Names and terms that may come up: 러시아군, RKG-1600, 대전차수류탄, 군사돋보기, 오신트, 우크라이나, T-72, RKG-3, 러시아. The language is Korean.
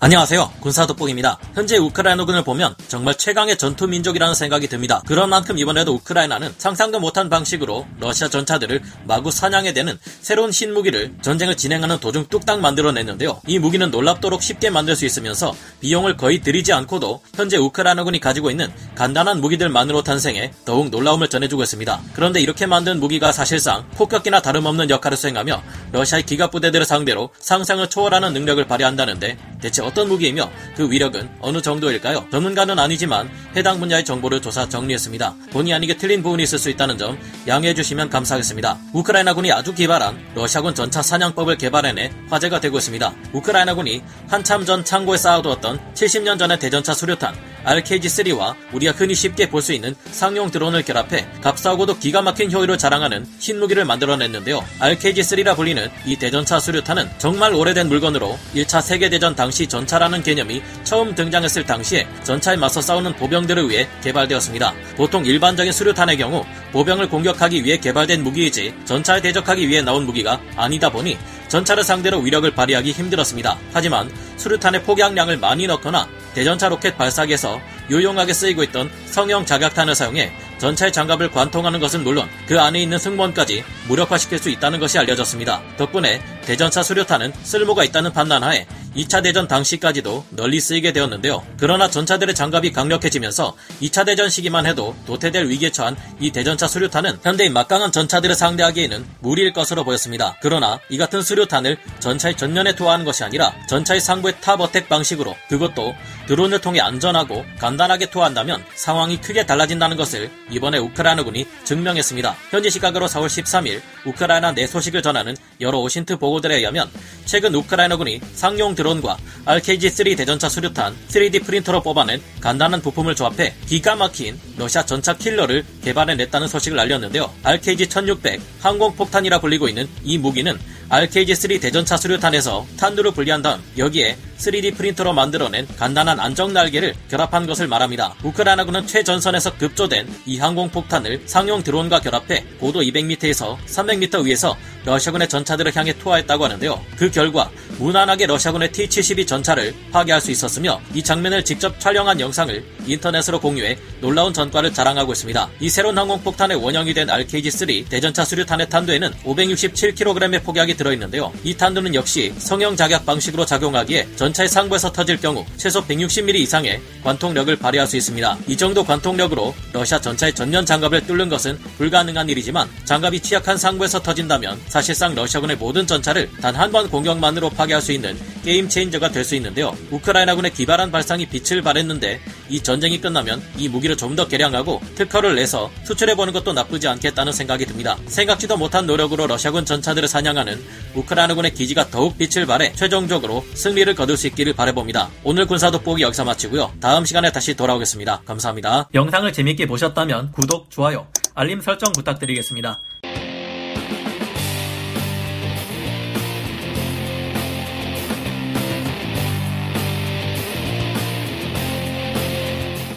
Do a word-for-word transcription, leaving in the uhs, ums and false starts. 안녕하세요. 군사돋보기입니다. 현재 우크라이나군을 보면 정말 최강의 전투민족이라는 생각이 듭니다. 그런 만큼 이번에도 우크라이나는 상상도 못한 방식으로 러시아 전차들을 마구 사냥해대는 새로운 신무기를 전쟁을 진행하는 도중 뚝딱 만들어냈는데요. 이 무기는 놀랍도록 쉽게 만들 수 있으면서 비용을 거의 들이지 않고도 현재 우크라이나군이 가지고 있는 간단한 무기들만으로 탄생해 더욱 놀라움을 전해주고 있습니다. 그런데 이렇게 만든 무기가 사실상 폭격기나 다름없는 역할을 수행하며 러시아의 기갑부대들을 상대로 상상을 초월하는 능력을 발휘한다는데 대체 어떤 무기이며 그 위력은 어느 정도일까요? 전문가는 아니지만 해당 분야의 정보를 조사 정리했습니다. 본의 아니게 틀린 부분이 있을 수 있다는 점 양해해 주시면 감사하겠습니다. 우크라이나군이 아주 기발한 러시아군 전차 사냥법을 개발해내 화제가 되고 있습니다. 우크라이나군이 한참 전 창고에 쌓아두었던 칠십 년 전의 대전차 수류탄 알케이지 쓰리와 우리가 흔히 쉽게 볼 수 있는 상용 드론을 결합해 값싸고도 기가 막힌 효율을 자랑하는 신무기를 만들어냈는데요. 알케이지 쓰리라 불리는 이 대전차 수류탄은 정말 오래된 물건으로 일 차 세계대전 당시 전차라는 개념이 처음 등장했을 당시에 전차에 맞서 싸우는 보병들을 위해 개발되었습니다. 보통 일반적인 수류탄의 경우 보병을 공격하기 위해 개발된 무기이지 전차에 대적하기 위해 나온 무기가 아니다 보니 전차를 상대로 위력을 발휘하기 힘들었습니다. 하지만 수류탄의 폭약량을 많이 넣거나 대전차 로켓 발사기에서 유용하게 쓰이고 있던 성형 작약탄을 사용해 전차의 장갑을 관통하는 것은 물론 그 안에 있는 승무원까지 무력화시킬 수 있다는 것이 알려졌습니다. 덕분에 대전차 수류탄은 쓸모가 있다는 판단하에 이 차 대전 당시까지도 널리 쓰이게 되었는데요. 그러나 전차들의 장갑이 강력해지면서 이 차 대전 시기만 해도 도태될 위기에 처한 이 대전차 수류탄은 현대의 막강한 전차들을 상대하기에는 무리일 것으로 보였습니다. 그러나 이 같은 수류탄을 전차의 전면에 투하하는 것이 아니라 전차의 상부의 탑 어택 방식으로, 그것도 드론을 통해 안전하고 간단하게 투하한다면 상황이 크게 달라진다는 것을 이번에 우크라이나군이 증명했습니다. 현지 시각으로 사월 십삼일 우크라이나 내 소식을 전하는 여러 오신트 보고들에 의하면 최근 우크라이나군이 상용 드론과 알케이지 쓰리 대전차 수류탄, 쓰리디 프린터로 뽑아낸 간단한 부품을 조합해 기가 막힌 러시아 전차 킬러를 개발해냈다는 소식을 알렸는데요. 알케이지 천육백 항공폭탄이라 불리고 있는 이 무기는 알케이지 쓰리 대전차 수류탄에서 탄두를 분리한 다음 여기에 쓰리디 프린터로 만들어낸 간단한 안정날개를 결합한 것을 말합니다. 우크라이나군은 최전선에서 급조된 이 항공폭탄을 상용 드론과 결합해 고도 이백 미터에서 삼백 미터 위에서 러시아군의 전차들을 향해 투하했다고 하는데요. 그 결과 무난하게 러시아군의 티 칠십이 전차를 파괴할 수 있었으며 이 장면을 직접 촬영한 영상을 인터넷으로 공유해 놀라운 전과를 자랑하고 있습니다. 이 새로운 항공폭탄의 원형이 된 알케이지 쓰리 대전차 수류탄의 탄두에는 오백육십칠 킬로그램의 폭약이 들어있는데요. 이 탄두는 역시 성형 작약 방식으로 작용하기에 전차의 상부에서 터질 경우 최소 백육십 밀리미터 이상의 관통력을 발휘할 수 있습니다. 이 정도 관통력으로 러시아 전차의 전면 장갑을 뚫는 것은 불가능한 일이지만 장갑이 취약한 상부에서 터진다면 사실상 러시아군의 모든 전차를 단 한 번 공격만으로 파괴할 수 있는 게임 체인저가 될 수 있는데요. 우크라이나군의 기발한 발상이 빛을 발했는데 이 전쟁이 끝나면 이 무기를 좀 더 개량하고 특허를 내서 수출해보는 것도 나쁘지 않겠다는 생각이 듭니다. 생각지도 못한 노력으로 러시아군 전차들을 사냥하는 우크라이나군의 기지가 더욱 빛을 발해 최종적으로 승리를 거둘 수 있기를 바라봅니다. 오늘 군사돋보기 여기서 마치고요. 다음 시간에 다시 돌아오겠습니다. 감사합니다. 영상을 재밌게 보셨다면 구독, 좋아요, 알림 설정 부탁드리겠습니다.